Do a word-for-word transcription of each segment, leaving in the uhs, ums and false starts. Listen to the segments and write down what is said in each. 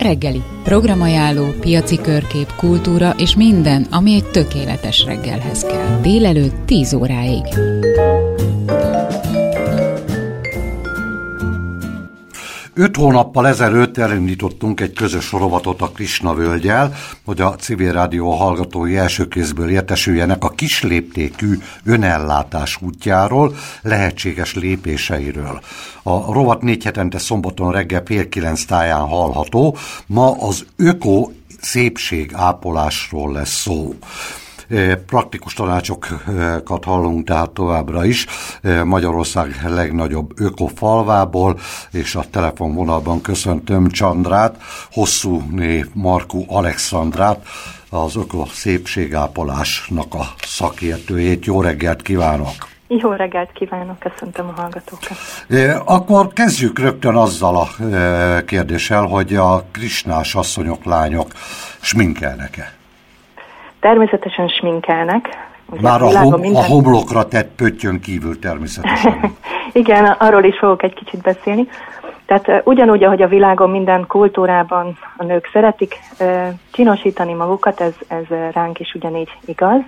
reggeli. Programajánló, piaci körkép, kultúra és minden, ami egy tökéletes reggelhez kell. Délelőtt tíz óráig. Öt hónappal ezelőtt elindítottunk egy közös rovatot a Krisna-völggyel, hogy a Civil Rádió hallgatói első kézből értesüljenek a kisléptékű önellátás útjáról, lehetséges lépéseiről. A rovat négy hetente szombaton reggel fél kilenc táján hallható, ma az öko szépségápolásról lesz szó. Praktikus tanácsokat hallunk tehát továbbra is Magyarország legnagyobb ökofalvából, és a telefonvonalban köszöntöm Csandrát, Hosszú Marku Alexandrát, az ökoszépségápolásnak a szakértőjét. Jó reggelt kívánok! Jó reggelt kívánok, köszöntöm a hallgatókat. Akkor kezdjük rögtön azzal a kérdéssel, hogy a krisnás asszonyok, lányok sminkelnek-e? Természetesen sminkelnek. Ugye már a, hom- minden... a homlokra tett pöttyön kívül természetesen. Igen, arról is fogok egy kicsit beszélni. Tehát ugyanúgy, ahogy a világon minden kultúrában a nők szeretik csinosítani magukat, ez, ez ránk is ugyanígy igaz.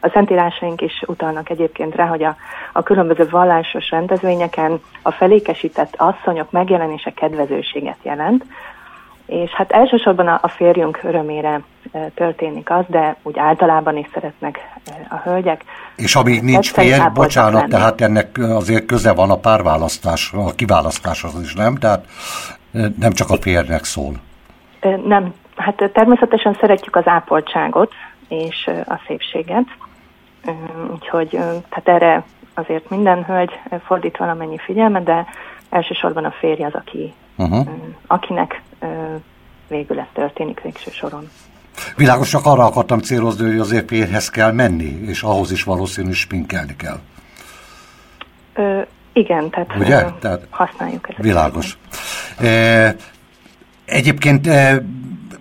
A szentírásaink is utalnak egyébként rá, hogy a, a különböző vallásos rendezvényeken a felékesített asszonyok megjelenése kedvezőséget jelent. És hát elsősorban a férjünk örömére történik az, de úgy általában is szeretnek a hölgyek. És amíg nincs férj, bocsánat, lenni. Tehát ennek azért köze van a párválasztás, a kiválasztáshoz is, nem? Tehát nem csak a férjnek szól. Nem, hát természetesen szeretjük az ápoltságot és a szépséget, úgyhogy tehát erre azért minden hölgy fordít valamennyi figyelmet, de elsősorban a férj az, aki, uh-huh. akinek végül ez történik végső soron. Világos, csak arra akartam célozni, hogy azért férjhez kell menni, és ahhoz is valószínű sminkelni kell. Ö, igen, tehát, ugye? tehát használjuk ezt. Világos. E, egyébként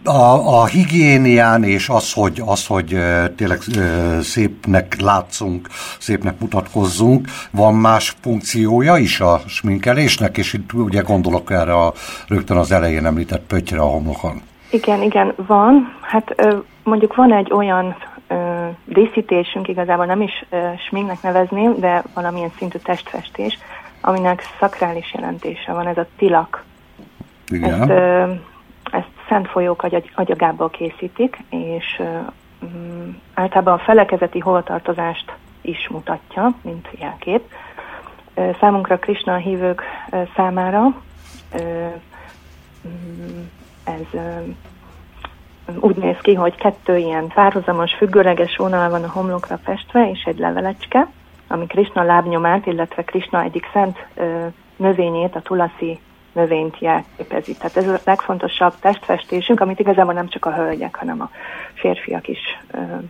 a, a higiénián és az, hogy, az, hogy tényleg szépnek látszunk, szépnek mutatkozzunk, van más funkciója is a sminkelésnek, és itt ugye gondolok erre a rögtön az elején említett pöttyre a homlokon. Igen, igen, van. Hát mondjuk van egy olyan ö, díszítésünk, igazából nem is ö, sminknek nevezném, de valamilyen szintű testfestés, aminek szakrális jelentése van, ez a tilak. Igen. Ezt, ö, ezt szent folyók agy- agyagából készítik, és ö, m- általában a felekezeti hovatartozást is mutatja, mint jelkép. Ö, számunkra Krisna hívők ö, számára ö, m- Ez um, úgy néz ki, hogy kettő ilyen párhuzamos, függőleges vonal van a homlokra festve, és egy levelecske, ami Krisna lábnyomát, illetve Krisna egyik szent uh, növényét, a tulaszi növényt jelképezi. Tehát ez a legfontosabb testfestésünk, amit igazából nem csak a hölgyek, hanem a férfiak is uh,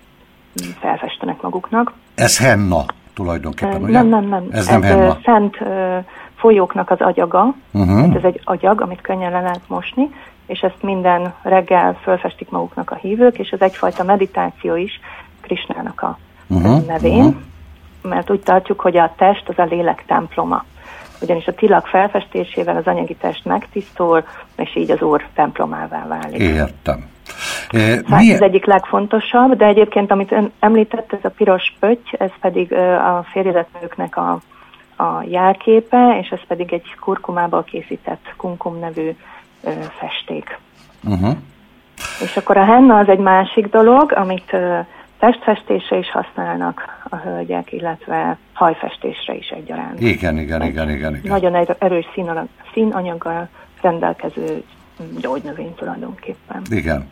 felfestenek maguknak. Ez henna tulajdonképpen, ugye? Nem, nem, nem. Ez nem ez henna. Szent uh, folyóknak az agyaga, uh-huh. Ez egy agyag, amit könnyen le lehet mosni, és ezt minden reggel fölfestik maguknak a hívők, és ez egyfajta meditáció is Krisnának a uh-huh, nevén, uh-huh. mert úgy tartjuk, hogy a test az a lélek temploma. Ugyanis a tilak felfestésével az anyagi test megtisztul, és így az Úr templomává válik. Értem. E, szóval mi... Ez egyik legfontosabb, de egyébként, amit ön említett, ez a piros pötty, ez pedig a férjezetnőknek a, a jelképe, és ez pedig egy kurkumából készített kunkum nevű festék. Uh-huh. És akkor a henna az egy másik dolog, amit uh, testfestésre is használnak a hölgyek, illetve hajfestésre is egyaránt. Igen, igen, egy igen, igen, igen. Nagyon erős színala, színanyaggal rendelkező gyógynövény tulajdonképpen. Igen.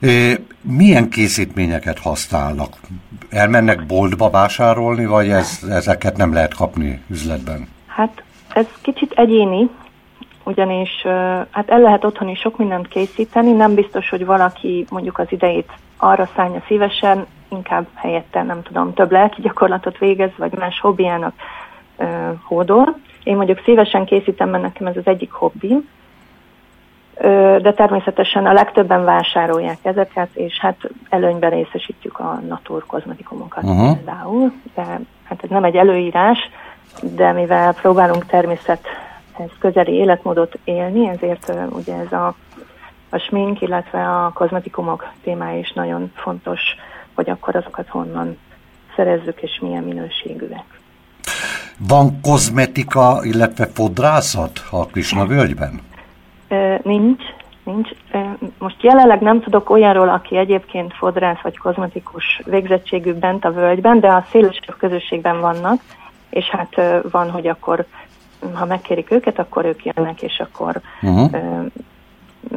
É, milyen készítményeket használnak? Elmennek boltba vásárolni, vagy ez, ezeket nem lehet kapni üzletben? Hát ez kicsit egyéni, ugyanis hát el lehet otthon is sok mindent készíteni, nem biztos, hogy valaki mondjuk az idejét arra szánja szívesen, inkább helyette, nem tudom, több lelki gyakorlatot végez, vagy más hobbiának uh, hódol. Én mondjuk szívesen készítem, mert nekem ez az egyik hobbim, uh, de természetesen a legtöbben vásárolják ezeket, és hát előnyben részesítjük a natur kozmetikumokat uh-huh. például, de hát ez nem egy előírás, de mivel próbálunk természet ez közeli életmódot élni, ezért uh, ugye ez a a smink, illetve a kozmetikumok témája is nagyon fontos, hogy akkor azokat honnan szerezzük, és milyen minőségűek. Van kozmetika, illetve fodrászat a Krisna-völgyben? Nincs, nincs. Most jelenleg nem tudok olyanról, aki egyébként fodrász vagy kozmetikus végzettségű bent a völgyben, de a szélesebb közösségben vannak, és hát van, hogy akkor, ha megkérik őket, akkor ők jönnek, és akkor uh-huh.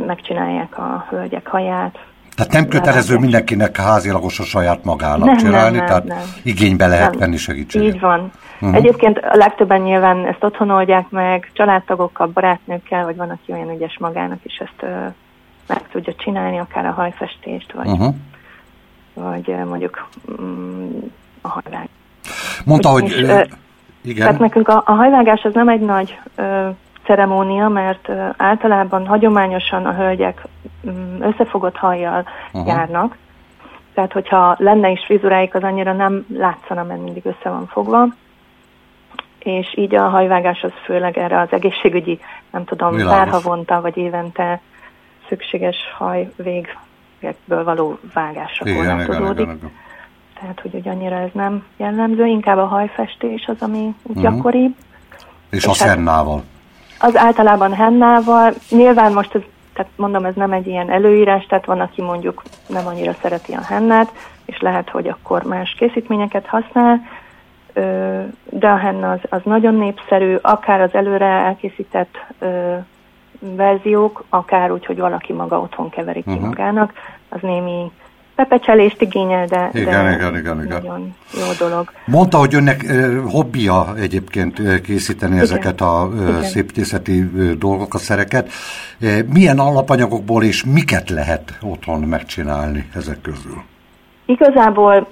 megcsinálják a hölgyek haját. Tehát nem kötelező mindenkinek házilagos a saját magának nem, csinálni, nem, nem, tehát nem. igénybe lehet venni segítséget. Így van. Uh-huh. Egyébként a legtöbben nyilván ezt otthon oldják meg, családtagokkal, barátnőkkel, vagy van, aki olyan ügyes magának is ezt ö, meg tudja csinálni, akár a hajfestést, vagy, uh-huh. vagy mondjuk mm, a hajvágás. Mondta, Úgy, hogy... És, ö, igen. Tehát nekünk a, a hajvágás az nem egy nagy... Ö, ceremónia, mert általában hagyományosan a hölgyek összefogott hajjal uh-huh. járnak. Tehát, hogyha lenne is frizuráik, az annyira nem látszana, mert mindig össze van fogva. És így a hajvágás az főleg erre az egészségügyi, nem tudom, pár havonta vagy évente szükséges hajvégből való vágásra korlátozódik. Tehát, hogy annyira ez nem jellemző, inkább a hajfestés az, ami uh-huh. gyakoribb. És, és a hennával. Az általában hennával, nyilván most, ez, tehát mondom, ez nem egy ilyen előírás, tehát van, aki mondjuk nem annyira szereti a hennát, és lehet, hogy akkor más készítményeket használ, de a henna az, az nagyon népszerű, akár az előre elkészített verziók, akár úgy, hogy valaki maga otthon keveri ki uh-huh. magának, az némi pepecselést igényel, de, igen, de igen, igen, igen. nagyon jó dolog. Mondta, hogy önnek eh, hobbija egyébként készíteni igen. ezeket a eh, széptészeti eh, dolgokat, szereket. Eh, milyen alapanyagokból és miket lehet otthon megcsinálni ezek közül? Igazából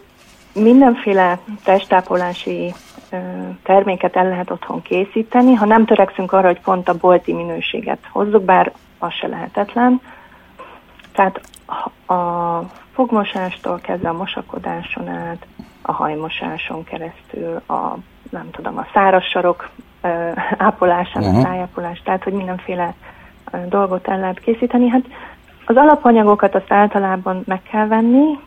mindenféle testápolási eh, terméket el lehet otthon készíteni, ha nem törekszünk arra, hogy pont a bolti minőséget hozzuk, bár az se lehetetlen. Tehát a fogmosástól kezdve a mosakodáson át, a hajmosáson keresztül, a, nem tudom, a száraz sarok ö, ápolásán, uh-huh. a szájápolás, tehát hogy mindenféle ö, dolgot el lehet készíteni. Hát az alapanyagokat azt általában meg kell venni,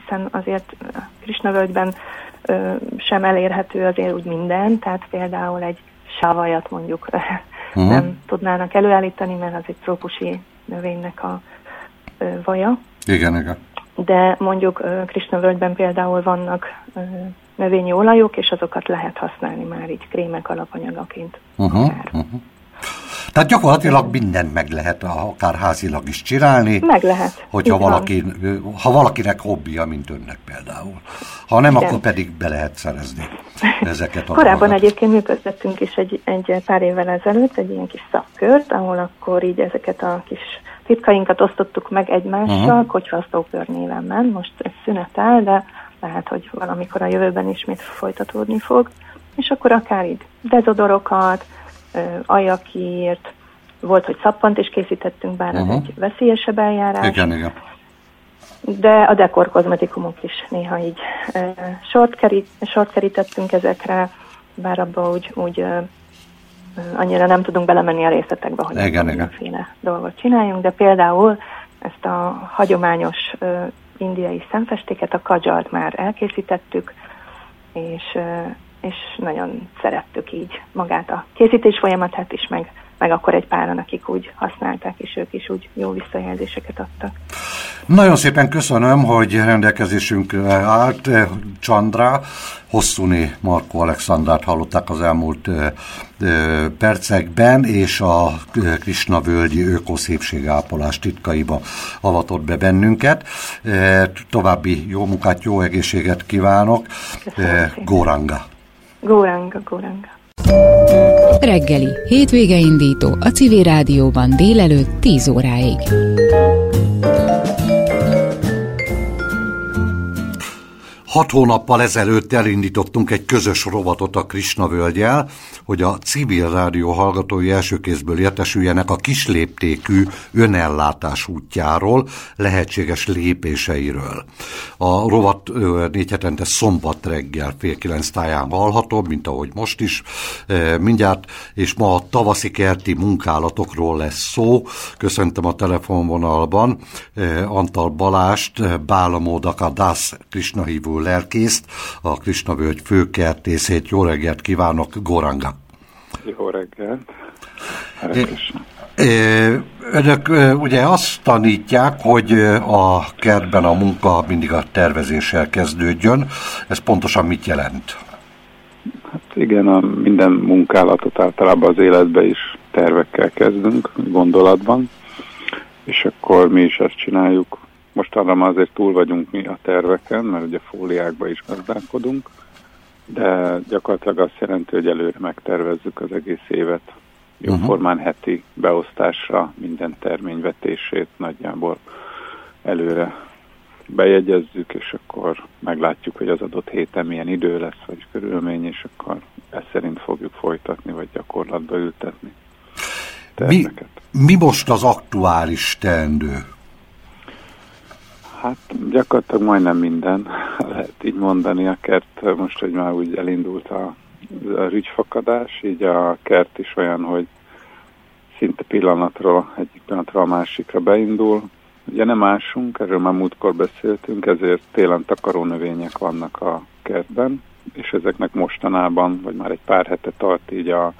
hiszen azért Krisna-völgyben ö, sem elérhető azért úgy minden, tehát például egy sávajat mondjuk uh-huh. nem tudnának előállítani, mert az egy trópusi növénynek a vaja. Igen, igen. De mondjuk Krisna-völgyben például vannak növényi olajok, és azokat lehet használni már így krémek alapanyagaként. Uh-huh, uh-huh. Tehát gyakorlatilag mindent meg lehet akár házilag is csinálni. Meg lehet. Hogyha valaki, ha valakinek hobbija, mint önnek például. Ha nem, igen. akkor pedig be lehet szerezni ezeket a korábban magat. Egyébként működtettünk is egy, egy pár évvel ezelőtt egy ilyen kis szakkört, ahol akkor így ezeket a kis titkainkat osztottuk meg egymással, uh-huh. kocsvasztókör néven ment, most ez szünetel, de lehet, hogy valamikor a jövőben ismét folytatódni fog, és akkor akár így dezodorokat, ajakírt, volt, hogy szappant is készítettünk, bár uh-huh. az egy veszélyesebb eljárás. Igen, igen. De a dekorkozmetikumok is néha így sort, kerít, sort kerítettünk ezekre, bár abban úgy... úgy annyira nem tudunk belemenni a részletekbe, hogy igen, mindenféle dolgot csináljunk, de például ezt a hagyományos ö, indiai szemfestéket, a kajalt már elkészítettük, és, ö, és nagyon szerettük így magát a készítés folyamatát is, meg, meg akkor egy páran, akik úgy használták, és ők is úgy jó visszajelzéseket adtak. Nagyon szépen köszönöm, hogy rendelkezésünk állt. Csandra, Hosszúné Marku Alexandrát hallották az elmúlt ö, percekben, és a Krisna-völgyi ökoszépségápolás titkaiba avatott be bennünket. E, további jó munkát, jó egészséget kívánok. E, Góranga. Góranga, Góranga. Reggeli, hétvége indító a Civil Rádióban délelőtt tíz óráig. Hat hónappal ezelőtt elindítottunk egy közös rovatot a Krisna-völggyel, hogy a Civil Rádió hallgatói első kézből értesüljenek a kisléptékű önellátás útjáról, lehetséges lépéseiről. A rovat négy hetente szombat reggel fél kilenc táján hallható, mint ahogy most is mindjárt, és ma a tavaszi kerti munkálatokról lesz szó. Köszöntöm a telefonvonalban Antal Balást, Bálomódak a Dász Krisna hívő lelkészt, a Krisna-völgy főkertészét. Jó reggelt kívánok, Goranga! Jó reggelt! Önök ugye azt tanítják, hogy a kertben a munka mindig a tervezéssel kezdődjön. Ez pontosan mit jelent? Hát igen, a minden munkálatot általában az életben is tervekkel kezdünk, gondolatban, és akkor mi is ezt csináljuk. Most arra már azért túl vagyunk mi a terveken, mert ugye fóliákba is gazdálkodunk, de gyakorlatilag azt jelenti, hogy előre megtervezzük az egész évet. Jóformán heti beosztásra minden terményvetését nagyjából előre bejegyezzük, és akkor meglátjuk, hogy az adott héten milyen idő lesz, vagy körülmény, és akkor ezt szerint fogjuk folytatni, vagy gyakorlatba ültetni terveket. Mi, mi most az aktuális teendő? Hát gyakorlatilag majdnem minden, lehet így mondani a kert. Most, hogy már úgy elindult a, a rügyfakadás, így a kert is olyan, hogy szinte pillanatról, egyik pillanatról a másikra beindul. Ugye nem ásunk, erről már múltkor beszéltünk, ezért télen takarónövények vannak a kertben, és ezeknek mostanában, vagy már egy pár hete tart így a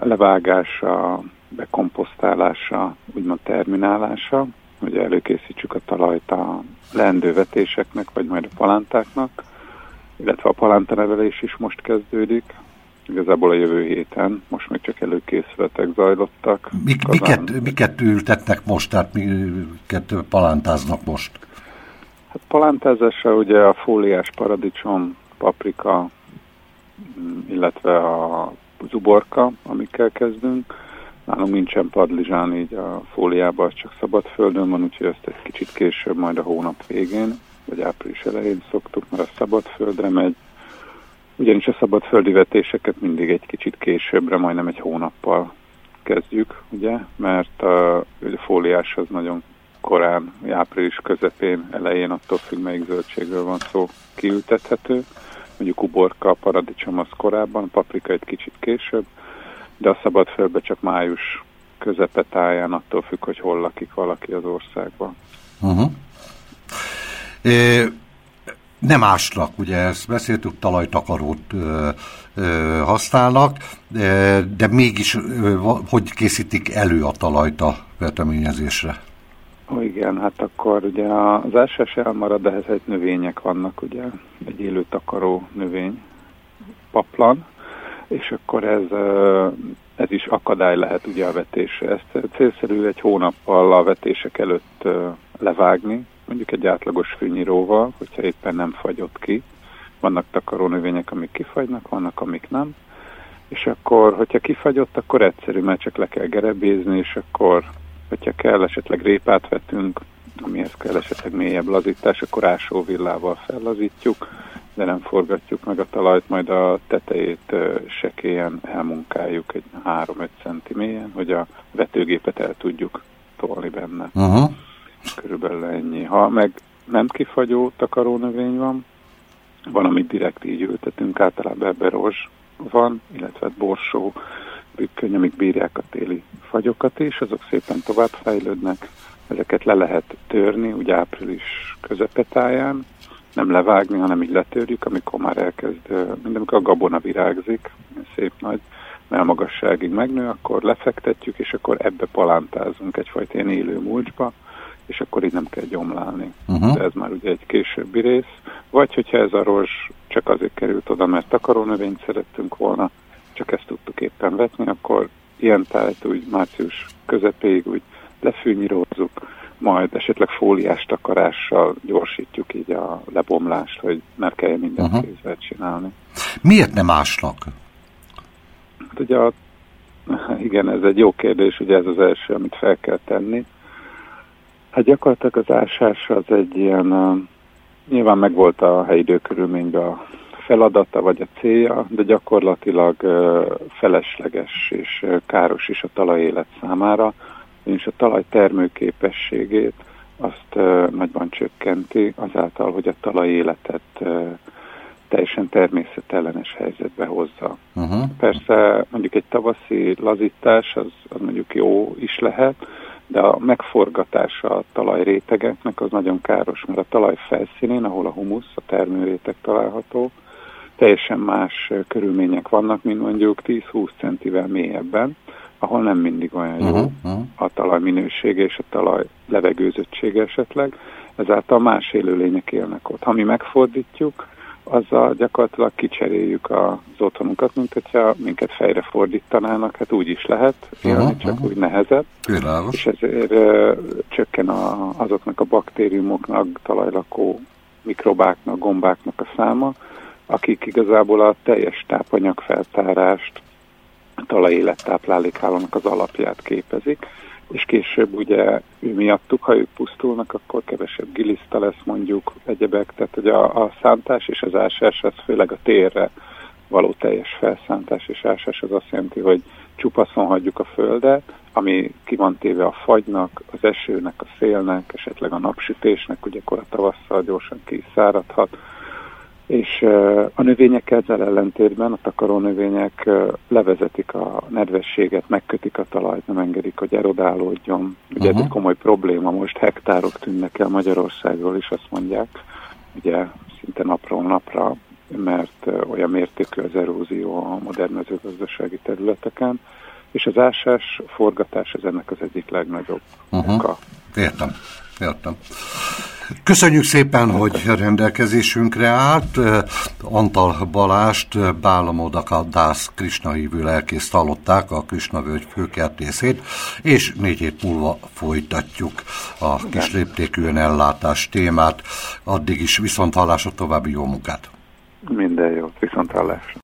levágása, bekomposztálása, úgymond terminálása, hogy előkészítsük a talajt a leendő vetéseknek, vagy majd a palántáknak, illetve a palántanevelés is most kezdődik, igazából a jövő héten, most még csak előkészületek zajlottak. Mik, miket, miket ültetnek most, tehát miket palántáznak most? Hát palántázásra ugye a fóliás paradicsom, paprika, illetve a zuborka, amikkel kezdünk. Nálunk nincsen padlizsán így a fóliában, csak szabadföldön van, úgyhogy ezt egy kicsit később, majd a hónap végén, vagy április elején szoktuk, mert a szabadföldre megy. Ugyanis a szabadföldi vetéseket mindig egy kicsit későbbre, majdnem egy hónappal kezdjük, ugye, mert a fóliás az nagyon korán, április közepén, elején, attól függ, melyik zöldségről van szó, kiültethető. Mondjuk uborka, paradicsom az korábban, paprika egy kicsit később, de a szabadföldbe csak május közepetáján, attól függ, hogy hol lakik valaki az országban. Uh-huh. É, nem ásnak, ugye ezt beszéltük, talajtakarót ö, ö, használnak, ö, de mégis ö, hogy készítik elő a talajt a veteményezésre? Ó, igen, hát akkor ugye az ásás elmarad, de ehhez egy növények vannak, ugye, egy élő takaró növény, paplan, és akkor ez, ez is akadály lehet ugye a vetésre. Ezt célszerű egy hónappal a vetések előtt levágni, mondjuk egy átlagos fűnyíróval, hogyha éppen nem fagyott ki. Vannak takarónövények, amik kifagynak, vannak, amik nem. És akkor, hogyha kifagyott, akkor egyszerű, mert csak le kell gerebézni, és akkor, hogyha kell, esetleg répát vetünk, amihez kell esetleg mélyebb lazítás, akkor ásóvillával fellazítjuk, de nem forgatjuk meg a talajt, majd a tetejét sekélyen elmunkáljuk, egy három-öt centi mélyen, hogy a vetőgépet el tudjuk tolni benne. Uh-huh. Körülbelül ennyi. Ha meg nem kifagyó takarónövény van, van, amit direkt így ültetünk, általában ebben rozs van, illetve borsó, bükköny, amik bírják a téli fagyokat is, azok szépen továbbfejlődnek, ezeket le lehet törni, úgy április közepetáján, nem levágni, hanem így letörjük, amikor már elkezd, mint amikor a gabona virágzik, szép nagy, mellmagasságig megnő, akkor lefektetjük, és akkor ebbe palántázunk egyfajta ilyen élő mulcsba, és akkor így nem kell gyomlálni. Uh-huh. De ez már ugye egy későbbi rész. Vagy hogyha ez a rozs csak azért került oda, mert takarónövényt szerettünk volna, csak ezt tudtuk éppen vetni, akkor ilyen tájt úgy március közepéig úgy lefűnyírózzuk, majd esetleg fóliás takarással gyorsítjuk így a lebomlást, hogy ne kelljen minden uh-huh. kézzel csinálni. Miért nem ásnak? Hát ugye a, igen, ez egy jó kérdés, ugye ez az első, amit fel kell tenni. Hát gyakorlatilag az ásás az egy ilyen Nyilván megvolt a helyi időkörülményben a feladata vagy a célja, de gyakorlatilag felesleges és káros is a talajélet számára, és a talaj termőképességét azt nagyban csökkenti azáltal, hogy a talajéletet teljesen természetellenes helyzetbe hozza. Uh-huh. Persze mondjuk egy tavaszi lazítás az, az mondjuk jó is lehet, de a megforgatása a talajrétegeknek az nagyon káros, mert a talaj felszínén, ahol a humusz, a termőréteg található, teljesen más körülmények vannak, mint mondjuk tíz-húsz centivel mélyebben, ahol nem mindig olyan jó uh-huh, uh-huh. a talaj minősége és a talaj levegőzöttsége esetleg, ezáltal más élőlények élnek ott. Ha mi megfordítjuk, azzal gyakorlatilag kicseréljük az otthonunkat, mint hogyha minket fejre fordítanának, hát úgy is lehet élni, uh-huh, csak uh-huh. úgy nehezebb. Világos. És ezért ö, csökken a, azoknak a baktériumoknak, talajlakó mikrobáknak, gombáknak a száma, akik igazából a teljes tápanyagfeltárást, a talajélet táplálékhálónak az alapját képezik, és később ugye ő miattuk, ha ők pusztulnak, akkor kevesebb giliszta lesz mondjuk egyebek, tehát hogy a, a szántás és az ásás, az főleg a térre való teljes felszántás és ásás, az azt jelenti, hogy csupaszon hagyjuk a földet, ami ki van téve a fagynak, az esőnek, a szélnek, esetleg a napsütésnek, ugye akkor a tavasszal gyorsan kiszáradhat, és a növények ezzel ellentétben, a takarónövények levezetik a nedvességet, megkötik a talajt, nem engedik, hogy erodálódjon. Ugye uh-huh. ez egy komoly probléma, most hektárok tűnnek el Magyarországról is, azt mondják, ugye szinte napról napra, mert olyan mértékű az erózió a modern mezőgazdasági területeken, és az ásás forgatás az ennek az egyik legnagyobb uh-huh. oka. Értem, értem. Köszönjük szépen, hogy rendelkezésünkre állt. Antal Balást, Bálomódak a Dász Krisna hívő lelkészt hallották, a Krisna-völgy főkertészét, és négy hét múlva folytatjuk a kis léptékű önellátás témát. Addig is viszont hallásra, további jó munkát! Minden jót, viszont hallásra!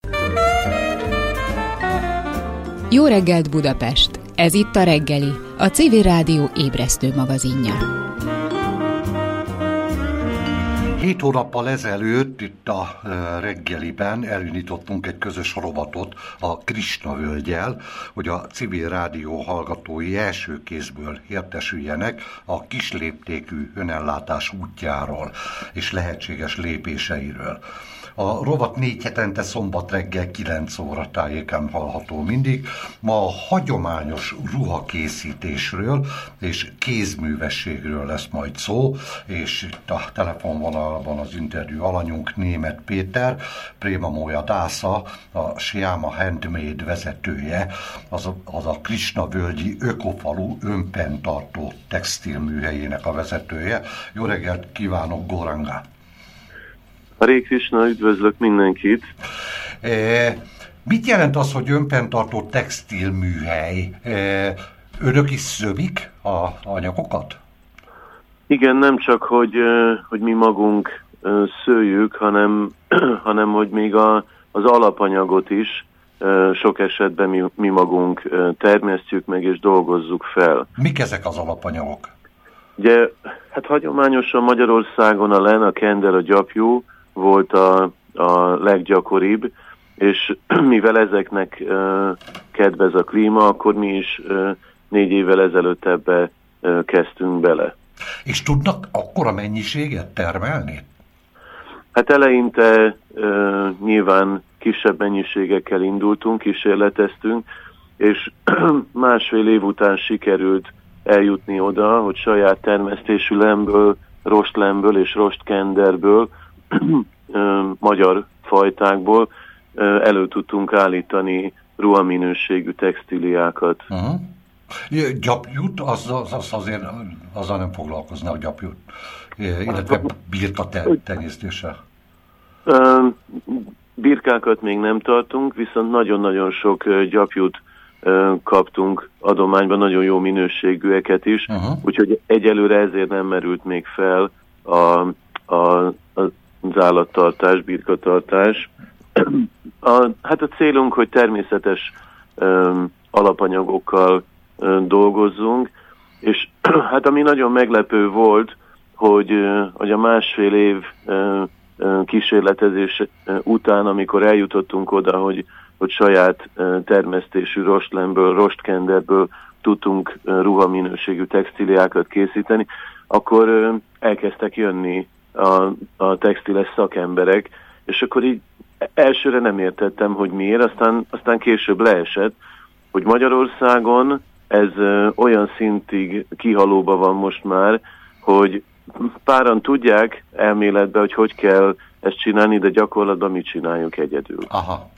Jó reggelt, Budapest! Ez itt a reggeli, a Civil Rádió ébresztő magazinja. Hét hónappal ezelőtt itt a reggeliben elindítottunk egy közös rovatot a Krisna-völggyel, hogy a Civil Rádió hallgatói első kézből értesüljenek a kisléptékű önellátás útjáról és lehetséges lépéseiről. A rovat négy hetente szombat reggel kilenc óra tájéken hallható mindig. Ma a hagyományos ruhakészítésről és kézművességről lesz majd szó, és itt a telefonvonalban az interjú alanyunk Németh Péter, Prémamója Dásza, a Siáma Handmade vezetője, az a, az a Krisna-völgyi ökofalu önfenntartó textilműhelyének a vezetője. Jó reggelt kívánok, Goranga! Hare Krisna, üdvözlök mindenkit! E, mit jelent az, hogy önfenntartó textilműhely? E, önök is szövik a anyagokat? Igen, nem csak, hogy, hogy mi magunk szőjük, hanem, hanem hogy még a, az alapanyagot is sok esetben mi, mi magunk termesztjük meg és dolgozzuk fel. Mik ezek az alapanyagok? Ugye, hát hagyományosan Magyarországon a len, a kendel, a gyapjú volt a, a leggyakoribb, és mivel ezeknek uh, kedvez a klíma, akkor mi is uh, négy évvel ezelőtt ebbe uh, kezdtünk bele. És tudnak akkora mennyiséget termelni? Hát eleinte uh, nyilván kisebb mennyiségekkel indultunk, kísérleteztünk, és másfél év után sikerült eljutni oda, hogy saját termesztésű lenből, rostlemből és rostkenderből magyar fajtákból elő tudtunk állítani ruhaminőségű textíliákat. Uh-huh. Gyapjút, az, az, az azért azzal nem foglalkozna a gyapjút, illetve birka tenyésztése. Birkákat még nem tartunk, viszont nagyon-nagyon sok gyapjút kaptunk adományban, nagyon jó minőségűeket is, uh-huh. úgyhogy egyelőre ezért nem merült még fel a, a az állattartás, birkatartás. A, hát a célunk, hogy természetes um, alapanyagokkal um, dolgozzunk, és hát ami nagyon meglepő volt, hogy, hogy a másfél év kísérletezés után, amikor eljutottunk oda, hogy, hogy saját termesztésű rostlenből, rostkenderből tudtunk ruhaminőségű textíliákat készíteni, akkor elkezdtek jönni a, a textiles szakemberek, és akkor így elsőre nem értettem, hogy miért, aztán, aztán később leesett, hogy Magyarországon ez olyan szintig kihalóba van most már, hogy páran tudják elméletben, hogy hogy kell ezt csinálni, de gyakorlatban mit csináljuk egyedül. Aha.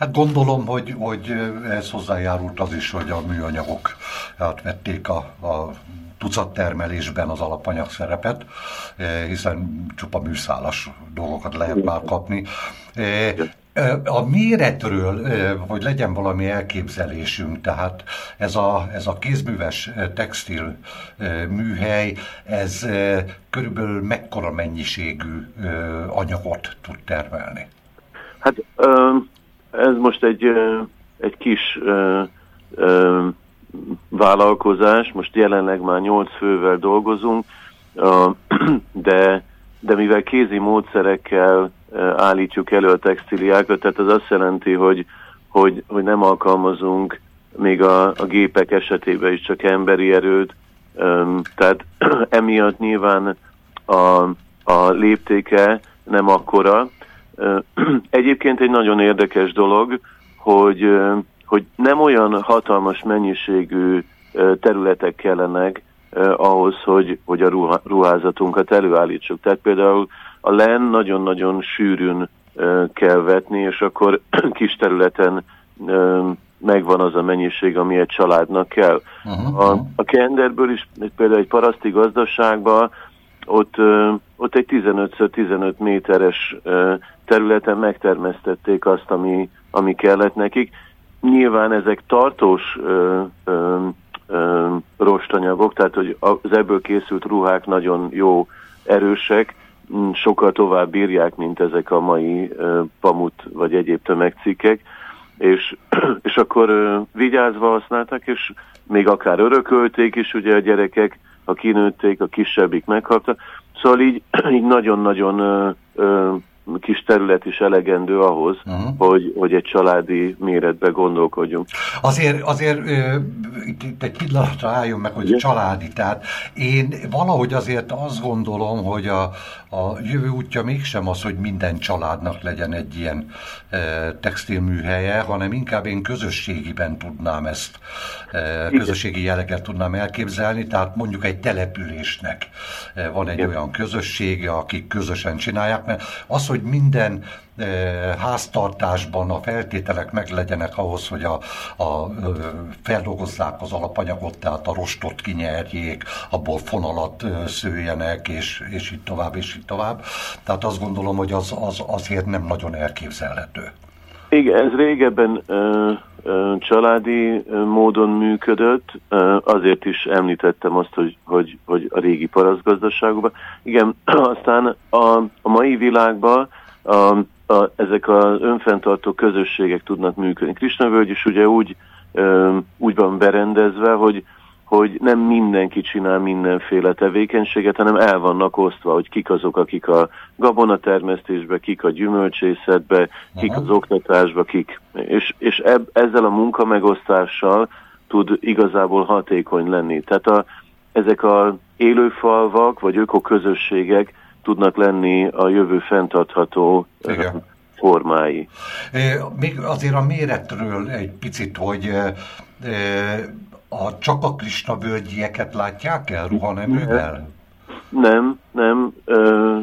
Hát gondolom, hogy, hogy ez hozzájárult az is, hogy a műanyagok átvették a, a tucat termelésben az alapanyag szerepet, hiszen csupa műszálas dolgokat lehet már kapni. A méretről, hogy legyen valami elképzelésünk, tehát ez a, ez a kézműves textil műhely, ez körülbelül mekkora mennyiségű anyagot tud termelni? Hát ez most egy, egy kis vállalkozás, most jelenleg már nyolc fővel dolgozunk, de, de mivel kézi módszerekkel állítjuk elő a textíliákat, tehát az azt jelenti, hogy, hogy, hogy nem alkalmazunk még a, a gépek esetében is csak emberi erőt, tehát emiatt nyilván a, a léptéke nem akkora. Egyébként egy nagyon érdekes dolog, hogy, hogy nem olyan hatalmas mennyiségű területek kellenek ahhoz, hogy, hogy a ruházatunkat előállítsuk. Tehát például a len nagyon-nagyon sűrűn kell vetni, és akkor kis területen megvan az a mennyiség, ami egy családnak kell. A, a kenderből is, például egy paraszti gazdaságban, ott, ott egy tizenöt-tizenöt méteres területen megtermesztették azt, ami, ami kellett nekik. Nyilván ezek tartós ö, ö, ö, rostanyagok, tehát hogy az ebből készült ruhák nagyon jó, erősek, sokkal tovább bírják, mint ezek a mai ö, pamut vagy egyéb tömegcikkek, és, és akkor ö, vigyázva használták, és még akár örökölték is, ugye a gyerekek, a kinőtték, a kisebbik megkaptak, szóval így, így nagyon-nagyon ö, ö, kis terület is elegendő ahhoz, uh-huh. hogy, hogy egy családi méretbe gondolkodjunk. Azért, azért itt, itt egy pillanatra álljon meg, hogy családi, tehát én valahogy azért azt gondolom, hogy a, a jövő útja mégsem az, hogy minden családnak legyen egy ilyen e, textilműhelye, hanem inkább én közösségiben tudnám ezt, e, közösségi jelleggel tudnám elképzelni, tehát mondjuk egy településnek van egy Igen. olyan közössége, akik közösen csinálják, mert az, hogy minden e, háztartásban a feltételek meglegyenek ahhoz, hogy a, a, a, feldolgozzák az alapanyagot, tehát a rostot kinyerjék, abból fonalat szőjenek, és, és így tovább, és így tovább. Tehát azt gondolom, hogy az, az azért nem nagyon elképzelhető. Igen, ez régebben ö, ö, családi ö, módon működött, ö, azért is említettem azt, hogy, hogy, hogy a régi parasztgazdaságban. Igen, aztán a, a mai világban a, a, ezek az önfenntartó közösségek tudnak működni. Krisna-völgy is ugye úgy, ö, úgy van berendezve, hogy, hogy nem mindenki csinál mindenféle tevékenységet, hanem el vannak osztva, hogy kik azok, akik a gabonatermesztésbe, kik a gyümölcsészetbe, kik az oktatásba, kik. És, és eb, ezzel a munkamegosztással tud igazából hatékony lenni. Tehát a, ezek az élőfalvak vagy ökoközösségek tudnak lenni a jövő fenntartható Igen. formái. Még azért a méretről egy picit, hogy... A, csak a Krisna-völgyieket látják el ruhaneművel? Nem, nem. Ö,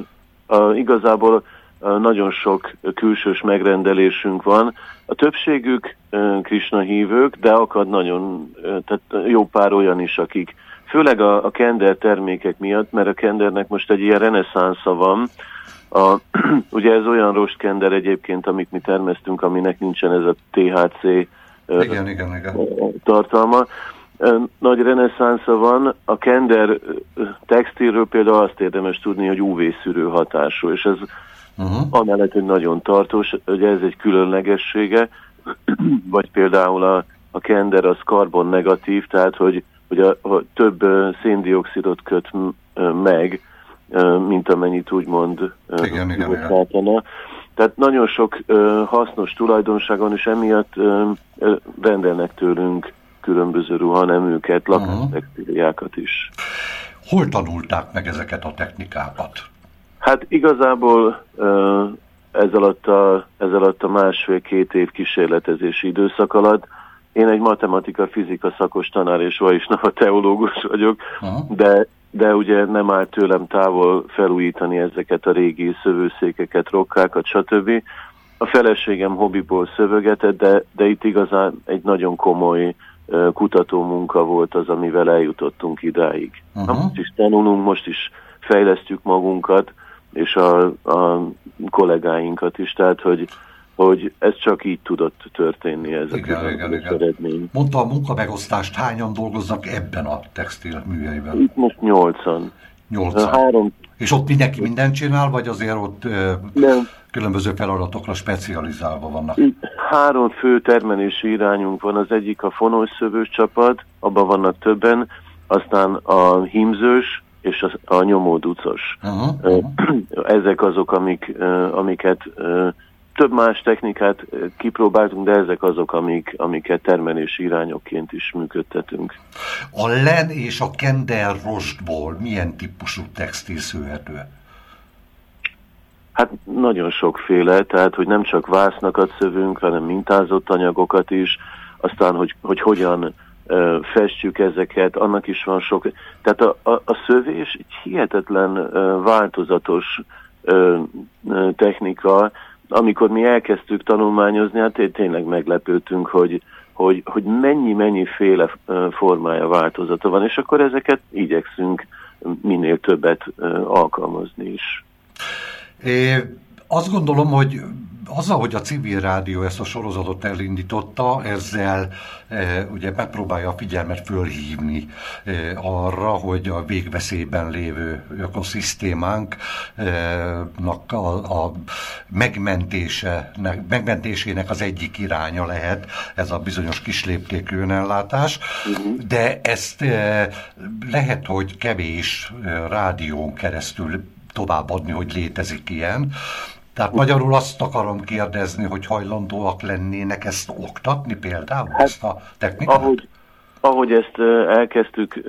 a, igazából a, nagyon sok külsős megrendelésünk van. A többségük ö, Krisna hívők, de akad nagyon, ö, tehát jó pár olyan is, akik. Főleg a, a kender termékek miatt, mert a kendernek most egy ilyen reneszánsza van. A, ugye ez olyan rostkender egyébként, amit mi termesztünk, aminek nincsen ez a té há cé Igen, igen, igen. tartalma. Nagy reneszánsza van. A kender textilről például azt érdemes tudni, hogy ú vé-szűrő hatású, és ez uh-huh. amellett, hogy nagyon tartós, ugye ez egy különlegessége, vagy például a, a kender az karbon negatív, tehát hogy, hogy a, a több széndioxidot köt meg, mint amennyit úgymond szálltana. Tehát nagyon sok hasznos tulajdonságon, és emiatt rendelnek tőlünk különböző ruhaneműket, lakástextíliákat is. Hol tanulták meg ezeket a technikákat? Hát igazából ez alatt a, ez alatt a másfél-két év kísérletezési időszak alatt én egy matematika-fizika szakos tanár és vajisnava teológus vagyok, uh-huh. de, de ugye nem áll tőlem távol felújítani ezeket a régi szövőszékeket, rokkákat, stb. A feleségem hobbiból szövögetett, de, de itt igazán egy nagyon komoly uh, kutatómunka volt az, amivel eljutottunk idáig. Uh-huh. Most is tanulunk, most is fejlesztjük magunkat, és a, a kollégáinkat is, tehát hogy hogy ez csak így tudott történni, ez igen, a igen, igen. eredmény. Mondta a munkamegosztást, hányan dolgoznak ebben a textil műveiben? Itt most nyolcan. Nyolcan. Három... És ott mindenki mindent csinál, vagy azért ott nem. különböző feladatokra specializálva vannak? Itt három fő termelési irányunk van, az egyik a fonószövős csapat, abban vannak többen, aztán a hímzős, és a, a nyomóducos. Uh-huh, uh-huh. Ezek azok, amik, amiket több más technikát kipróbáltunk, de ezek azok, amik, amiket termelési irányokként is működtetünk. A len és a kendel rostból milyen típusú textil szőhető? Hát nagyon sokféle, tehát hogy nem csak vásznakat szövünk, hanem mintázott anyagokat is, aztán hogy, hogy hogyan festjük ezeket, annak is van sok... Tehát a, a, a szövés egy hihetetlen változatos technika. Amikor mi elkezdtük tanulmányozni, hát tényleg meglepődtünk, hogy, hogy, hogy mennyi-mennyi féle formája, változata van, és akkor ezeket igyekszünk minél többet alkalmazni is. É, azt gondolom, hogy azzal, hogy a Civil Rádió ezt a sorozatot elindította, ezzel e, ugye megpróbálja a figyelmet fölhívni e, arra, hogy a végveszélyben lévő ökoszisztémánknak e, a, a megmentése, megmentésének az egyik iránya lehet ez a bizonyos kisléptékű önellátás, uh-huh. de ezt e, lehet, hogy kevés e, rádión keresztül továbbadni, hogy létezik ilyen. Tehát magyarul azt akarom kérdezni, hogy hajlandóak lennének ezt oktatni például, hát, ezt a technikát? Ahogy, ahogy ezt elkezdtük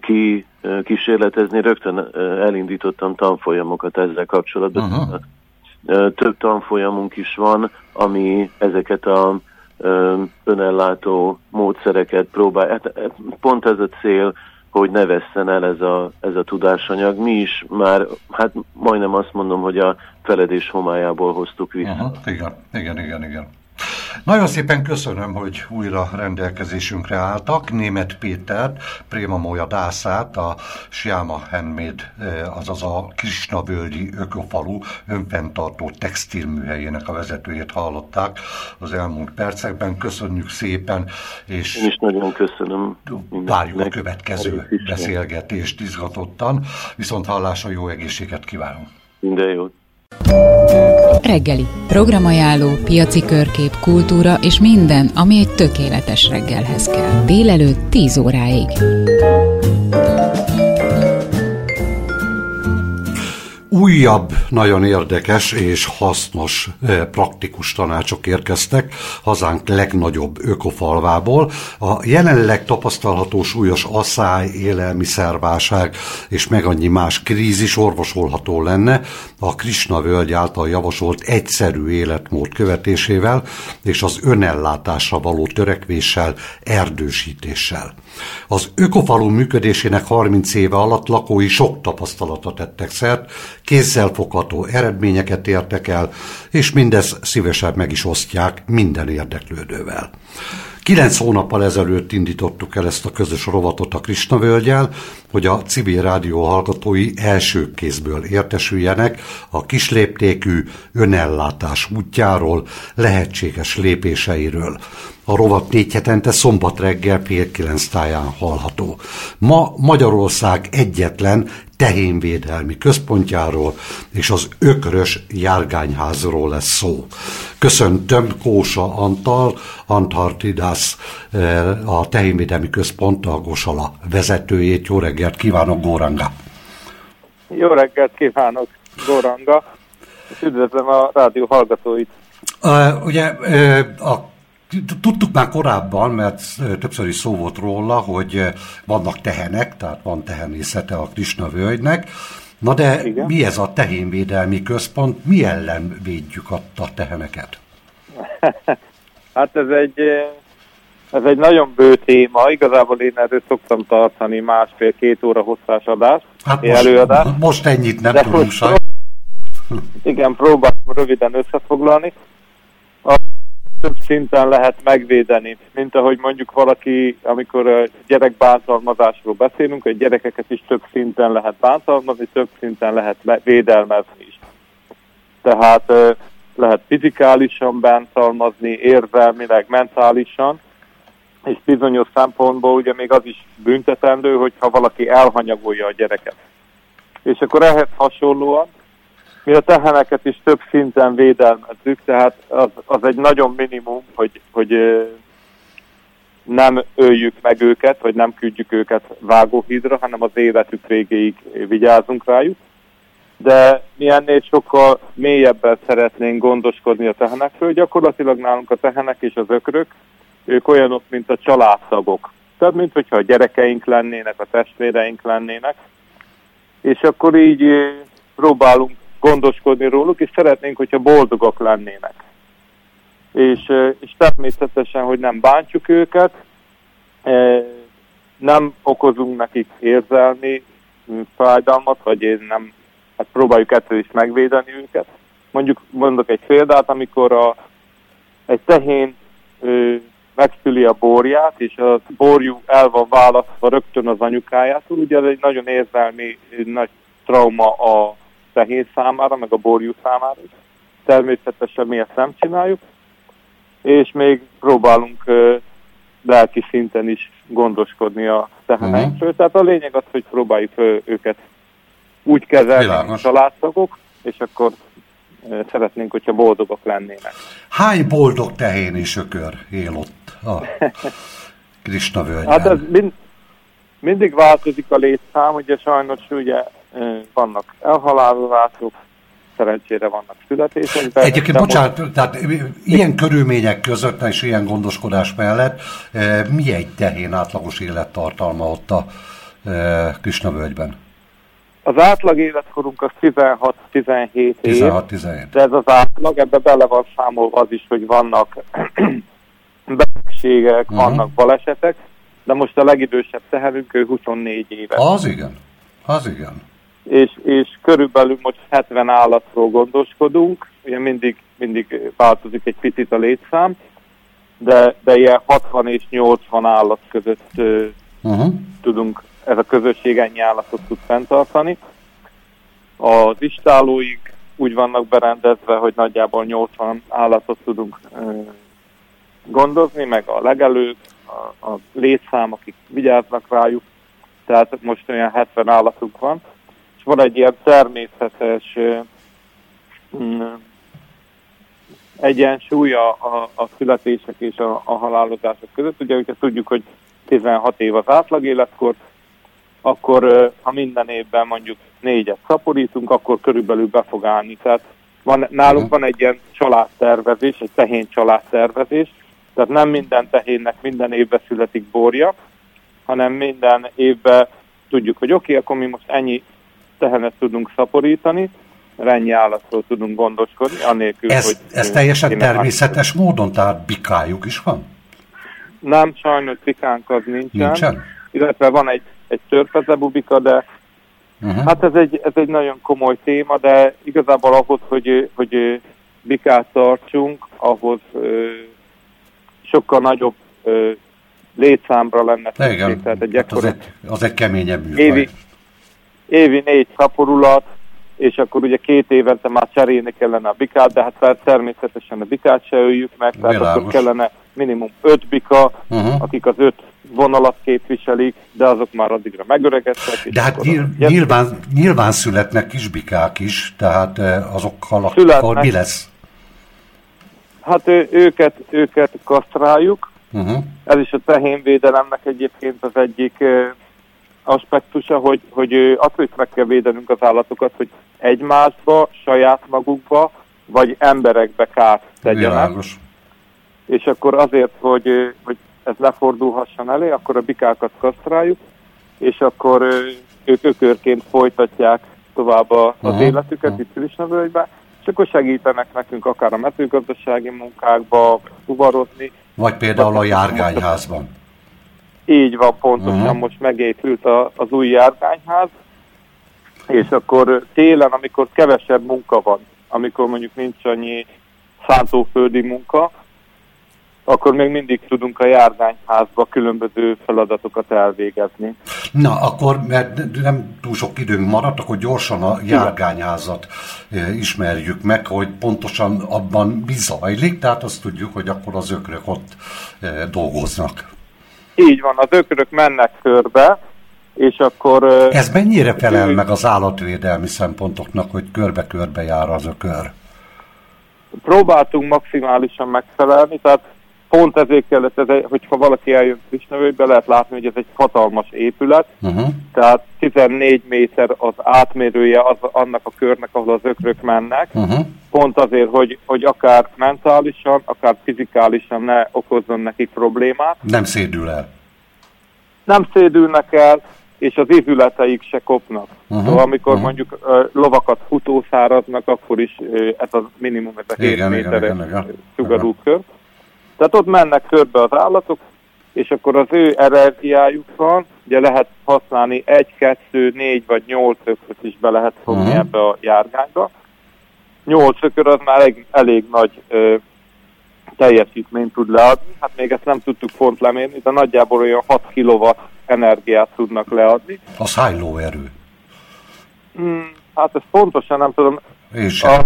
ki, kísérletezni, rögtön elindítottam tanfolyamokat ezzel kapcsolatban. Uh-huh. Több tanfolyamunk is van, ami ezeket a önellátó módszereket próbál. Hát, pont ez a cél, hogy ne vesszen el ez a, ez a tudásanyag. Mi is már, hát majdnem azt mondom, hogy a feledés homályából hoztuk vissza. Uh-huh. Igen, igen, igen, igen. Nagyon szépen köszönöm, hogy újra rendelkezésünkre álltak. Németh Pétert, Prémamója Dászát, a Siáma Handmade, azaz a Krisna-völgyi ökofalu önfenntartó textilműhelyének a vezetőjét hallották az elmúlt percekben. Köszönjük szépen, és én is nagyon köszönöm. Várjuk a következő beszélgetést izgatottan. Viszont hallásra, jó egészséget kívánunk. Minden jót. Reggeli. Programajánló, piaci körkép, kultúra és minden, ami egy tökéletes reggelhez kell. Délelőtt tíz óráig. Újabb, nagyon érdekes és hasznos praktikus tanácsok érkeztek hazánk legnagyobb ökofalvából. A jelenleg tapasztalható súlyos aszály, élelmiszerválság és meg annyi más krízis orvosolható lenne a Krisna-völgy által javasolt egyszerű életmód követésével és az önellátásra való törekvéssel, erdősítéssel. Az ökofalu működésének harminc éve alatt lakói sok tapasztalata tettek szert, kézzelfogható eredményeket értek el, és mindezt szívesen meg is osztják minden érdeklődővel. Kilenc hónappal ezelőtt indítottuk el ezt a közös rovatot a Krisna-völggyel, hogy a Civil Rádió hallgatói első kézből értesüljenek a kisléptékű önellátás útjáról, lehetséges lépéseiről. A rovat négy hetente szombat reggel fél kilenc táján hallható. Ma Magyarország egyetlen tehénvédelmi központjáról és az Ökrös járgányházról lesz szó. Köszöntöm Kósa Antal, Antartidász, a Tehénvédelmi Központ, a Gosala vezetőjét. Jó reggelt kívánok, Góranga! Jó reggelt kívánok, Goranga, és üdvözlöm a rádió hallgatóit. Uh, ugye uh, a Tudtuk már korábban, mert többször is szó volt róla, hogy vannak tehenek, tehát van tehenészete a Krisna-völgynek. Na de igen, mi ez a tehénvédelmi központ, mi ellen védjük a teheneket? Hát ez egy, ez egy nagyon bő téma, igazából én erről szoktam tartani másfél-két óra hosszás adást, hát most, előadást. Most ennyit nem de tudunk sajnos. Igen, próbálom röviden összefoglalni. A több szinten lehet megvédeni, mint ahogy mondjuk valaki, amikor gyerekbántalmazásról beszélünk, hogy gyerekeket is több szinten lehet bántalmazni, több szinten lehet védelmezni is. Tehát lehet fizikálisan bántalmazni, érzelmileg, mentálisan, és bizonyos szempontból ugye még az is büntetendő, hogyha valaki elhanyagolja a gyereket. És akkor ehhez hasonlóan mi a teheneket is több szinten védelmezzük, tehát az, az egy nagyon minimum, hogy, hogy nem öljük meg őket, vagy nem küldjük őket vágóhídra, hanem az életük végéig vigyázunk rájuk. De mi ennél sokkal mélyebben szeretnénk gondoskodni a tehenekről. Gyakorlatilag nálunk a tehenek és az ökrök, ők olyanok, mint a családtagok. Tehát, mint hogyha a gyerekeink lennének, a testvéreink lennének. És akkor így próbálunk gondoskodni róluk, és szeretnénk, hogyha boldogak lennének. És, és természetesen, hogy nem bántjuk őket, nem okozunk nekik érzelmi fájdalmat, vagy én nem, hát próbáljuk ettől is megvédeni őket. Mondjuk, mondok egy példát, amikor a, egy tehén ő, megszüli a borját, és a borjú el van választva rögtön az anyukájától, ugye ez egy nagyon érzelmi nagy trauma a tehén számára, meg a borjú számára is. Természetesen mi ezt nem csináljuk, és még próbálunk uh, lelki szinten is gondoskodni a teheneinkről. Uh-huh. Tehát a lényeg az, hogy próbáljuk uh, őket úgy kezelni, a családtagok, és akkor uh, szeretnénk, hogyha boldogok lennének. Hány boldog tehén és ökör él ott a Krisna-völgyben? Hát ez mind, mindig változik a létszám, ugye sajnos ugye vannak elhalálozások, szerencsére vannak születések. Egyébként, bocsánat, most... tehát ilyen körülmények között és ilyen gondoskodás mellett mi egy tehén átlagos élettartalma ott a Krisna-völgyben? Az átlag életkorunk az tizenhat-tizenhét év, tizenhat-tizenhét. De ez az átlag, ebbe bele van számolva az is, hogy vannak betegségek, uh-huh. vannak balesetek, de most a legidősebb tehenünk ő huszonnégy éves. Az igen, az igen. És, és körülbelül most hetven állatról gondoskodunk, ugye mindig, mindig változik egy picit a létszám, de, de ilyen hatvan és nyolcvan állat között uh-huh. tudunk, ez a közösség ennyi állatot tud fenntartani. Az istálóik úgy vannak berendezve, hogy nagyjából nyolcvan állatot tudunk uh, gondozni, meg a legelők, a, a létszám, akik vigyáznak rájuk, tehát most olyan hetven állatunk van, és van egy ilyen természetes mm, egyensúly a, a, a születések és a, a halálozások között. Ugye, hogyha tudjuk, hogy tizenhat év az átlag életkor, akkor ha minden évben mondjuk négyet szaporítunk, akkor körülbelül be fog állni. Tehát van, nálunk van egy ilyen családtervezés, egy tehén családtervezés, tehát nem minden tehénnek minden évben születik borja, hanem minden évben tudjuk, hogy oké, okay, akkor mi most ennyi tehenet tudunk szaporítani, ennyi állatról tudunk gondoskodni, anélkül, ez, hogy... Ez teljesen természetes állítani. Módon, tehát bikájuk is van? Nem, sajnos bikánk az nincsen. Nincsen? Illetve van egy, egy törpezebubika, de uh-huh. hát ez egy, ez egy nagyon komoly téma, de igazából ahhoz, hogy, hogy bikát tartsunk, ahhoz ö, sokkal nagyobb ö, létszámra lenne szükség, tehát egy ekkor... Az, az egy keményebb műfaj. Évi, évi négy szaporulat, és akkor ugye két évente már cserélni kellene a bikát, de hát természetesen a bikát se öljük meg, tehát Bilágos. Akkor kellene minimum öt bika, uh-huh. akik az öt vonalat képviselik, de azok már addigra megöregedtek. De hát nyilv, az... nyilván, nyilván születnek kis bikák is, tehát azokkal, akikkal mi lesz? Hát ő, őket, őket kasztráljuk. Uh-huh. Ez is a tehénvédelemnek egyébként az egyik aspektusa, hogy, hogy attól is meg kell védenünk az állatokat, hogy egymásba, saját magukba, vagy emberekbe kárt tegyenek. És akkor azért, hogy, hogy ez lefordulhasson elé, akkor a bikákat kasztráljuk, és akkor ők ökörként folytatják tovább az aha, életüket aha. itt Krisna-völgyben, és akkor segítenek nekünk akár a mezőgazdasági munkákba fuvarozni. Vagy például a járgányházban. Így van, pontosan aha. most megépült a, az új járgányház, és akkor télen, amikor kevesebb munka van, amikor mondjuk nincs annyi szántóföldi munka, akkor még mindig tudunk a járványházba különböző feladatokat elvégezni. Na, akkor, mert nem túl sok időnk maradt, akkor gyorsan a járványházat ismerjük meg, hogy pontosan abban mi zajlik, tehát azt tudjuk, hogy akkor az ökrök ott dolgoznak. Így van, az ökrök mennek körbe, és akkor... Ez mennyire felel meg az állatvédelmi szempontoknak, hogy körbe-körbe jár az ökör? Próbáltunk maximálisan megfelelni, tehát pont ezért kellett, ez egy, hogyha valaki eljön Krisna-völgybe, lehet látni, hogy ez egy hatalmas épület, uh-huh. tehát tizennégy méter az átmérője az, annak a körnek, ahol az ökrök mennek, uh-huh. pont azért, hogy, hogy akár mentálisan, akár fizikálisan ne okozzon nekik problémát. Nem szédül el. Nem szédülnek el, és az izületeik se kopnak. Uh-huh. Szóval amikor uh-huh. mondjuk uh, lovakat futószáraznak, akkor is uh, ez a minimum, ez a hét méteres sugarú kör. Tehát ott mennek körbe az állatok, és akkor az ő energiájuk van, ugye lehet használni egy, kettő, négy vagy nyolc ökröt is be lehet fogni uh-huh. ebbe a járgányba. Nyolc ökör az már elég, elég nagy ö, teljesítményt tud leadni, hát még ezt nem tudtuk pont lemérni, de nagyjából olyan hat kilowatt energiát tudnak leadni. Az hány lóerő? Hmm, hát ezt pontosan nem tudom. Én sem.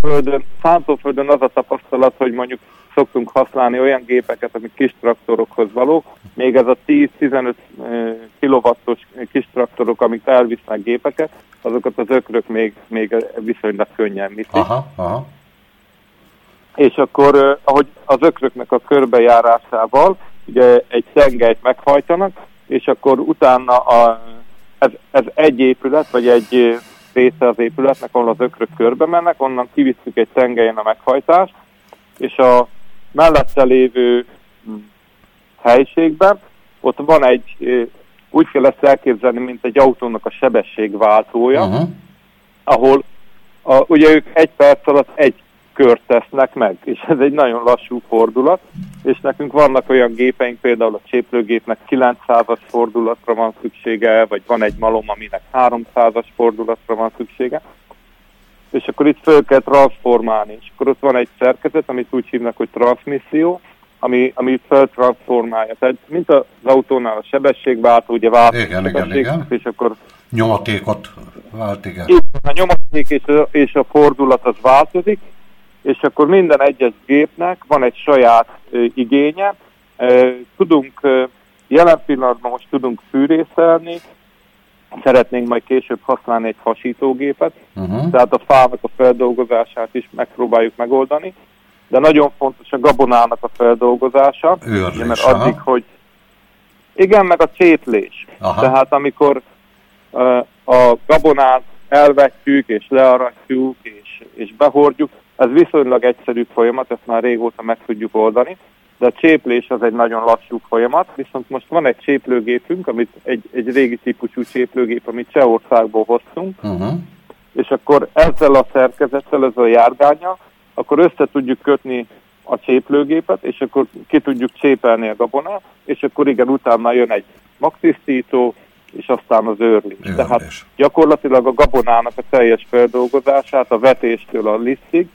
Földön, szántóföldön az a tapasztalat, hogy mondjuk szoktunk használni olyan gépeket, amik kis traktorokhoz valók. Még ez a tíz-tizenöt kilowattos kis traktorok, amik elvisznek gépeket, azokat az ökrök még, még viszonylag könnyen viszik. Aha, aha. És akkor, ahogy az ökröknek a körbejárásával ugye egy tengelyt meghajtanak, és akkor utána a, ez, ez egy épület, vagy egy... része az épületnek, ahol az ökrök körbe mennek, onnan kivisszük egy tengelyen a meghajtást, és a mellette lévő helyiségben ott van egy, úgy kell ezt elképzelni, mint egy autónak a sebességváltója, uh-huh. ahol a, ugye ők egy perc alatt egy kört tesznek meg, és ez egy nagyon lassú fordulat, és nekünk vannak olyan gépeink, például a cséplőgépnek kilencszázas fordulatra van szüksége, vagy van egy malom, aminek háromszázas fordulatra van szüksége, és akkor itt föl kell transformálni, és akkor ott van egy szerkezet, amit úgy hívnak, hogy transmisszió, ami, ami feltranszformálja, tehát mint az autónál a sebességváltó, ugye váltó igen, a sebesség, igen, igen. és akkor nyomatékot vált, igen. Itt a nyomaték és a, és a fordulat az változik, és akkor minden egyes gépnek van egy saját ö, igénye. Ö, tudunk, ö, jelen pillanatban most tudunk fűrészelni, szeretnénk majd később használni egy hasítógépet, uh-huh. tehát a fának a feldolgozását is megpróbáljuk megoldani, de nagyon fontos a gabonának a feldolgozása, Őrlés, mert addig, aha. hogy igen, meg a csétlés. Aha. Tehát amikor ö, a gabonát elvetjük, és learatjuk, és, és behordjuk, ez viszonylag egyszerű folyamat, ezt már régóta meg tudjuk oldani, de a cséplés az egy nagyon lassú folyamat, viszont most van egy cséplőgépünk, amit egy, egy régi típusú cséplőgép, amit Csehországból hoztunk, uh-huh. és akkor ezzel a szerkezettel, ezzel a járgánnyal, akkor össze tudjuk kötni a cséplőgépet, és akkor ki tudjuk csépelni a gabonát, és akkor igen, utána jön egy magtisztító, és aztán az őrlés. Jövés. Tehát gyakorlatilag a gabonának a teljes feldolgozását, a vetéstől a lisztig,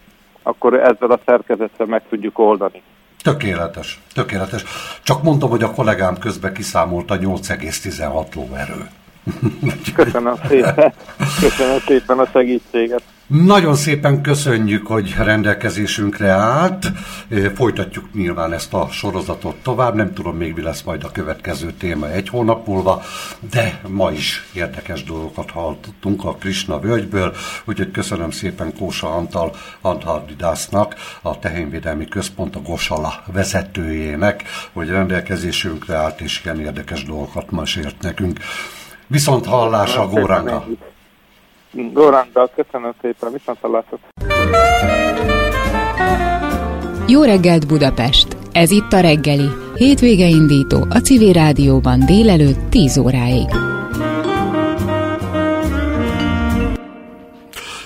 akkor ezzel a szerkezettel meg tudjuk oldani. Tökéletes, tökéletes. Csak mondom, hogy a kollégám közben kiszámolta nyolc egész tizenhat lóerő. Köszönöm szépen, köszönöm szépen a segítséget. Nagyon szépen köszönjük, hogy rendelkezésünkre állt. Folytatjuk nyilván ezt a sorozatot tovább. Nem tudom még, mi lesz majd a következő téma egy hónap múlva, de ma is érdekes dolgokat hallottunk a Krisna-völgyből. Úgyhogy köszönöm szépen Kósa Antal Antartidásznak, a Tehénvédelmi Központ a Gosala vezetőjének, hogy rendelkezésünkre állt és ilyen érdekes dolgokat mesélt nekünk. Viszont hallásra, Góránga! Górándal, köszönöm szépen, viszont hallásra. Jó reggelt, Budapest! Ez itt a reggeli, hétvége indító a Civil Rádióban délelőtt tíz óráig.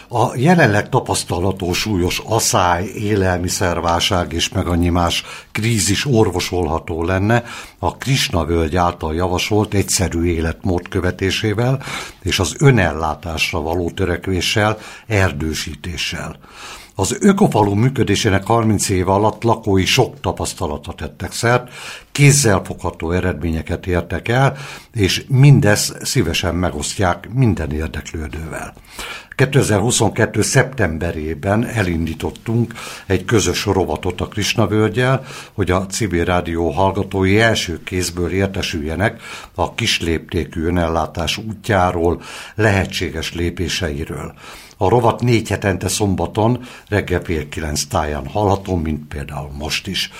A jelenleg tapasztalható súlyos aszály, élelmiszerválság és meg annyi más krízis orvosolható lenne a Krisna-völgy által javasolt egyszerű életmód követésével és az önellátásra való törekvéssel, erdősítéssel. Az ökofalu működésének harminc éve alatt lakói sok tapasztalatra tettek szert, kézzelfogható eredményeket értek el, és mindezt szívesen megosztják minden érdeklődővel. kétezer-huszonkettő. szeptemberében elindítottunk egy közös rovatot a Krisna-völggyel, hogy a Civil Rádió hallgatói első kézből értesüljenek a kisléptékű önellátás útjáról, lehetséges lépéseiről. A rovat négy hetente szombaton reggel fél kilenc táján hallható, mint például most is.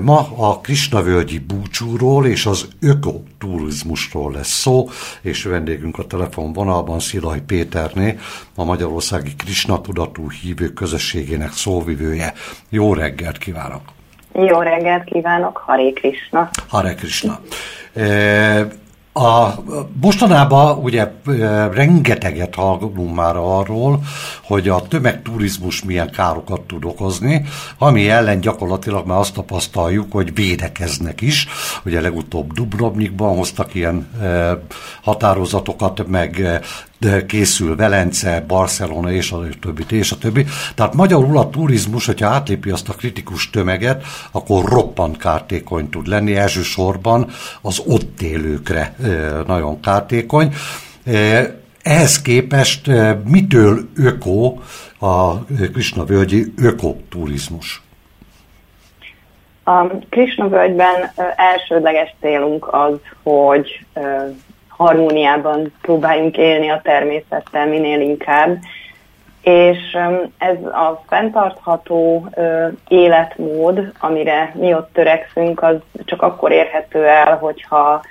Ma a Krisna-völgyi búcsúról és az ökoturizmusról lesz szó, és vendégünk a telefonvonalban Szilaj Péterné, a Magyarországi Krisna-tudatú hívő közösségének szóvivője. Jó reggelt kívánok! Jó reggelt kívánok! Hare Krisna! Hare Krisna! A mostanában ugye rengeteget hallgatunk már arról, hogy a tömegturizmus milyen károkat tud okozni, ami ellen gyakorlatilag már azt tapasztaljuk, hogy védekeznek is. Ugye legutóbb Dubrovnikban hoztak ilyen határozatokat, meg készül Velence, Barcelona és a többi, és a többi. Tehát magyarul a turizmus, hogyha átlépi azt a kritikus tömeget, akkor roppant kártékony tud lenni, elsősorban az ott élőkre nagyon kártékony. Ehhez képest mitől öko a Krisna-völgyi ökoturizmus? A Krisna-völgyben elsődleges célunk az, hogy harmóniában próbáljunk élni a természettel minél inkább, és ez a fenntartható életmód, amire mi ott törekszünk, az csak akkor érhető el, hogyha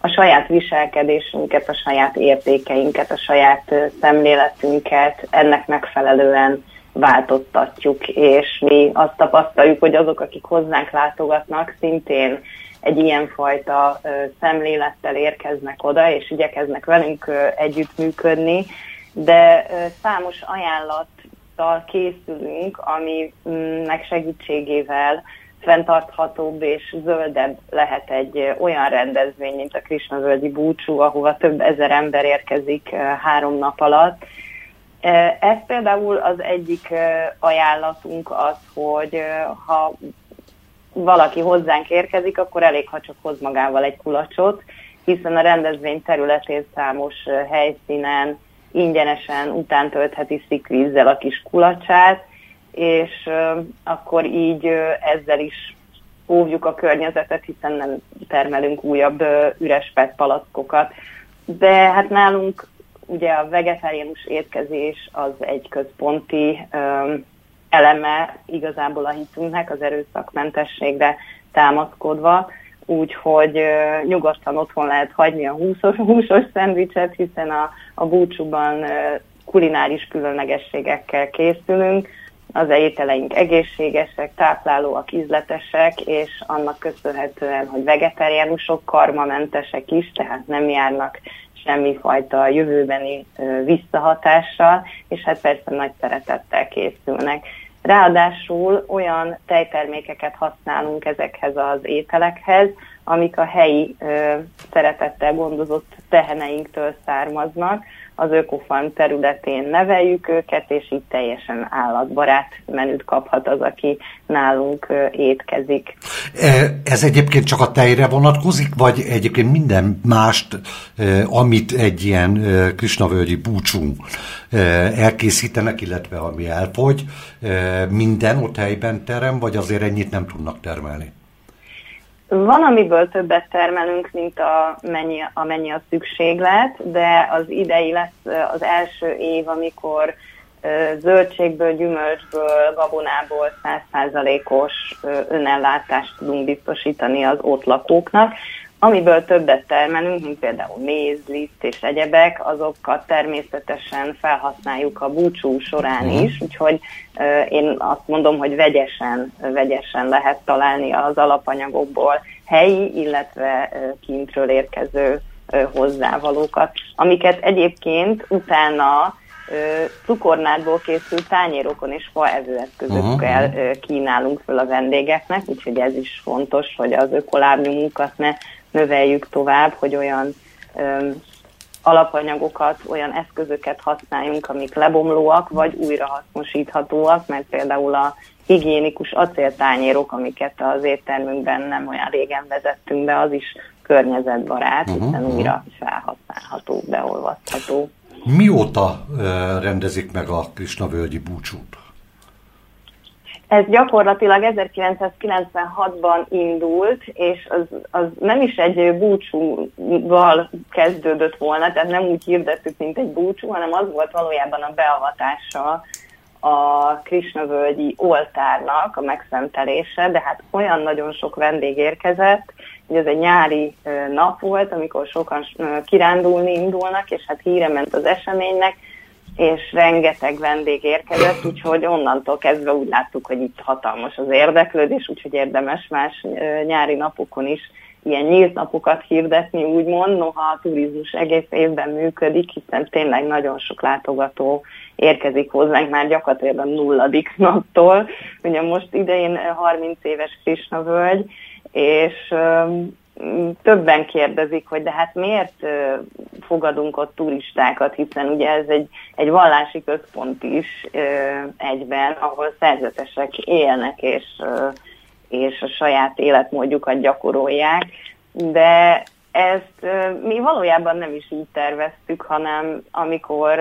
a saját viselkedésünket, a saját értékeinket, a saját szemléletünket ennek megfelelően változtatjuk, és mi azt tapasztaljuk, hogy azok, akik hozzánk látogatnak, szintén egy ilyenfajta szemlélettel érkeznek oda, és igyekeznek velünk együttműködni, de számos ajánlattal készülünk, aminek segítségével fenntarthatóbb és zöldebb lehet egy olyan rendezvény, mint a Krisna-völgyi búcsú, ahova több ezer ember érkezik három nap alatt. Ez például az egyik ajánlatunk az, hogy ha valaki hozzánk érkezik, akkor elég, ha csak hoz magával egy kulacsot, hiszen a rendezvény területén számos helyszínen ingyenesen utántöltheti szikvízzel a kis kulacsát, és akkor így ezzel is óvjuk a környezetet, hiszen nem termelünk újabb üres pet palackokat. De hát nálunk ugye a vegetáriánus étkezés az egy központi eleme igazából a hitünknek, az erőszakmentességre támaszkodva, úgyhogy nyugodtan otthon lehet hagyni a húsos, húsos szendvicset, hiszen a, a búcsúban kulináris különlegességekkel készülünk, az ételeink egészségesek, táplálóak, ízletesek, és annak köszönhetően, hogy vegetáriánusok, karmamentesek is, tehát nem járnak semmifajta jövőbeni visszahatással, és hát persze nagy szeretettel készülnek. Ráadásul olyan tejtermékeket használunk ezekhez az ételekhez, amik a helyi ö, szeretettel gondozott teheneinktől származnak. Az ökofarm területén neveljük őket, és így teljesen állatbarát menüt kaphat az, aki nálunk ö, étkezik. Ez egyébként csak a tejre vonatkozik, vagy egyébként minden mást, ö, amit egy ilyen ö, krisna-völgyi búcsún ö, elkészítenek, illetve ami elfogy, ö, minden ott helyben terem, vagy azért ennyit nem tudnak termelni? Van, amiből többet termelünk, mint a mennyi, a mennyi a szükséglet, de az idei lesz az első év, amikor zöldségből, gyümölcsből, gabonából száz százalékos önellátást tudunk biztosítani az ott lakóknak. Amiből többet termelünk, mint például méz, liszt és egyebek, azokat természetesen felhasználjuk a búcsú során is, úgyhogy én azt mondom, hogy vegyesen, vegyesen lehet találni az alapanyagokból helyi, illetve kintről érkező hozzávalókat, amiket egyébként utána cukornádból készült tányérokon és faevőeszközökkel uh-huh. kínálunk föl a vendégeknek, úgyhogy ez is fontos, hogy az ökolábnyomunkat ne növeljük tovább, hogy olyan öm, alapanyagokat, olyan eszközöket használjunk, amik lebomlóak, vagy újrahasznosíthatóak, mert például a higiénikus acéltányérok, amiket az éttermünkben nem olyan régen vezettünk be, az is környezetbarát, uh-huh. hiszen újra felhasználható, beolvasztható. Mióta uh, rendezik meg a krisna-völgyi búcsút? Ez gyakorlatilag ezerkilencszázkilencvenhatban indult, és az, az nem is egy búcsúval kezdődött volna, tehát nem úgy hirdettük, mint egy búcsú, hanem az volt valójában a beavatása a krisna-völgyi oltárnak a megszentelése, de hát olyan nagyon sok vendég érkezett, hogy ez egy nyári nap volt, amikor sokan kirándulni indulnak, és hát híre ment az eseménynek, és rengeteg vendég érkezett, úgyhogy onnantól kezdve úgy láttuk, hogy itt hatalmas az érdeklődés, úgyhogy érdemes más nyári napokon is ilyen nyílt napokat hirdetni, úgymond, noha a turizmus egész évben működik, hiszen tényleg nagyon sok látogató érkezik hozzánk már gyakorlatilag a nulladik naptól. Ugye most idején harminc éves krisna-völgy, és többen kérdezik, hogy de hát miért fogadunk ott turistákat, hiszen ugye ez egy, egy vallási központ is egyben, ahol szerzetesek élnek, és és a saját életmódjukat gyakorolják, de ezt mi valójában nem is így terveztük, hanem amikor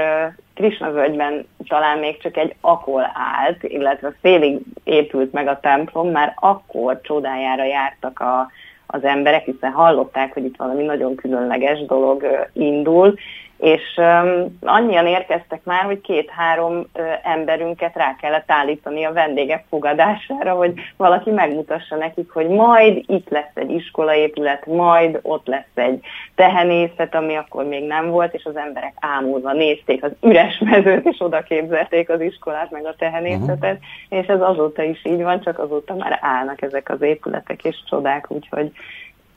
krisna-völgyben talán még csak egy akol állt, illetve félig épült meg a templom, már akkor csodájára jártak a, az emberek, hiszen hallották, hogy itt valami nagyon különleges dolog indul, és um, annyian érkeztek már, hogy két-három uh, emberünket rá kellett állítani a vendégek fogadására, hogy valaki megmutassa nekik, hogy majd itt lesz egy iskolaépület, majd ott lesz egy tehenészet, ami akkor még nem volt, és az emberek ámulva nézték az üres mezőt, és oda képzelték az iskolát, meg a tehenészetet, uh-huh. és ez azóta is így van, csak azóta már állnak ezek az épületek és csodák, úgyhogy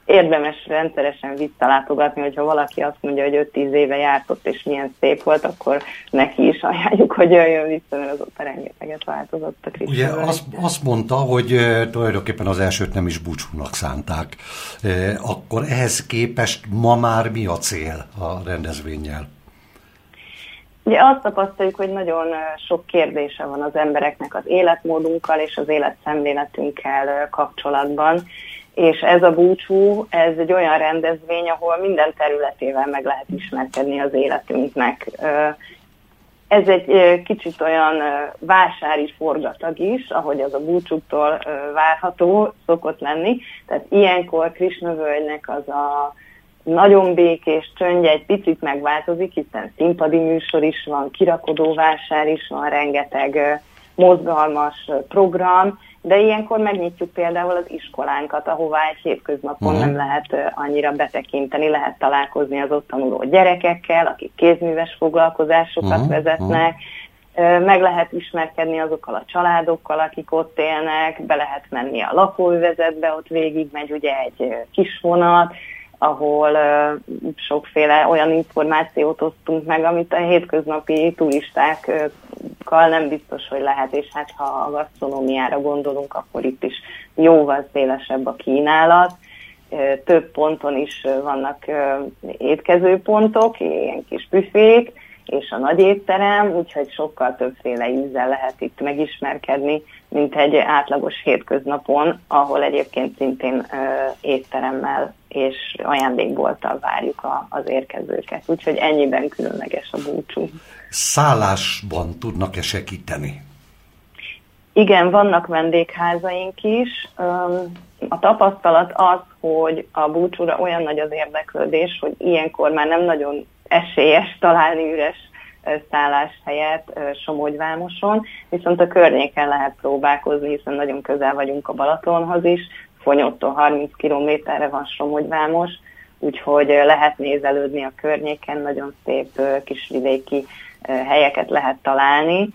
érdemes rendszeresen visszalátogatni, hogyha valaki azt mondja, hogy öt-tíz éve járt ott, és milyen szép volt, akkor neki is ajánljuk, hogy jöjjön vissza, mert azóta rengeteget változott a krisna-völgy. Ugye azt, azt mondta, hogy tulajdonképpen az elsőt nem is búcsúnak szánták. Akkor ehhez képest ma már mi a cél a rendezvénnyel? Ugye azt tapasztaljuk, hogy nagyon sok kérdése van az embereknek az életmódunkkal és az életszemléletünkkel kapcsolatban, és ez a búcsú, ez egy olyan rendezvény, ahol minden területével meg lehet ismerkedni az életünknek. Ez egy kicsit olyan vásári forgatag is, ahogy az a búcsúktól várható szokott lenni. Tehát ilyenkor krisna-völgynek az a nagyon békés csöndje egy picit megváltozik, hiszen színpadi műsor is van, kirakodó vásár is van, rengeteg mozgalmas program, de ilyenkor megnyitjuk például az iskolánkat, ahová egy hétköznapon uh-huh. nem lehet annyira betekinteni, lehet találkozni az ott tanuló gyerekekkel, akik kézműves foglalkozásokat uh-huh. vezetnek, meg lehet ismerkedni azokkal a családokkal, akik ott élnek, be lehet menni a lakóövezetbe, ott végig megy ugye egy kis vonat, ahol sokféle olyan információt osztunk meg, amit a hétköznapi turistákkal nem biztos, hogy lehet, és hát ha a gasztronómiára gondolunk, akkor itt is jóval szélesebb a kínálat, több ponton is vannak étkezőpontok, ilyen kis büfék, és a nagy étterem, úgyhogy sokkal többféle ízzel lehet itt megismerkedni, mint egy átlagos hétköznapon, ahol egyébként szintén étteremmel és ajándékbolttal várjuk a, az érkezőket. Úgyhogy ennyiben különleges a búcsú. Szállásban tudnak-e segíteni? Igen, vannak vendégházaink is. A tapasztalat az, hogy a búcsúra olyan nagy az érdeklődés, hogy ilyenkor már nem nagyon esélyes találni üres szálláshelyet Somogyvámoson, viszont a környéken lehet próbálkozni, hiszen nagyon közel vagyunk a Balatonhoz is, Fonyóttól harminc kilométerre van Somogyvámos, úgyhogy lehet nézelődni a környéken, nagyon szép kisvidéki helyeket lehet találni,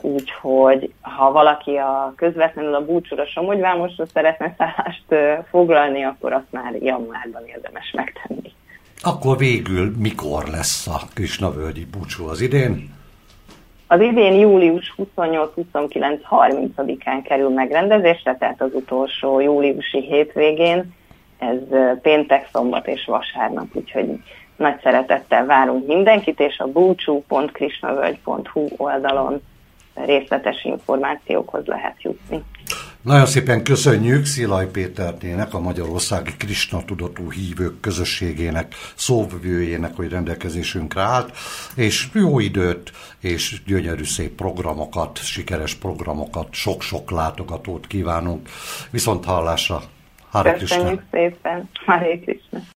úgyhogy ha valaki a közvetlenül a búcsúra Somogyvámosra szeretne szállást foglalni, akkor azt már januárban érdemes megtenni. Akkor végül mikor lesz a Krisna-völgyi búcsú az idén? Az idén július huszonnyolc-huszonkilenc-harmincadikán kerül megrendezésre, tehát az utolsó júliusi hétvégén, ez péntek, szombat és vasárnap, úgyhogy nagy szeretettel várunk mindenkit, és a búcsú pont krisna völgy pont hu oldalon részletes információkhoz lehet jutni. Nagyon szépen köszönjük Szilaj Péternének, a Magyarországi Krisna Tudatú Hívők Közösségének szóvivőjének, hogy rendelkezésünkre állt, és jó időt, és gyönyörű szép programokat, sikeres programokat, sok-sok látogatót kívánunk. Viszont hallásra! Hare Krisna! Köszönjük szépen! Hare Krisna!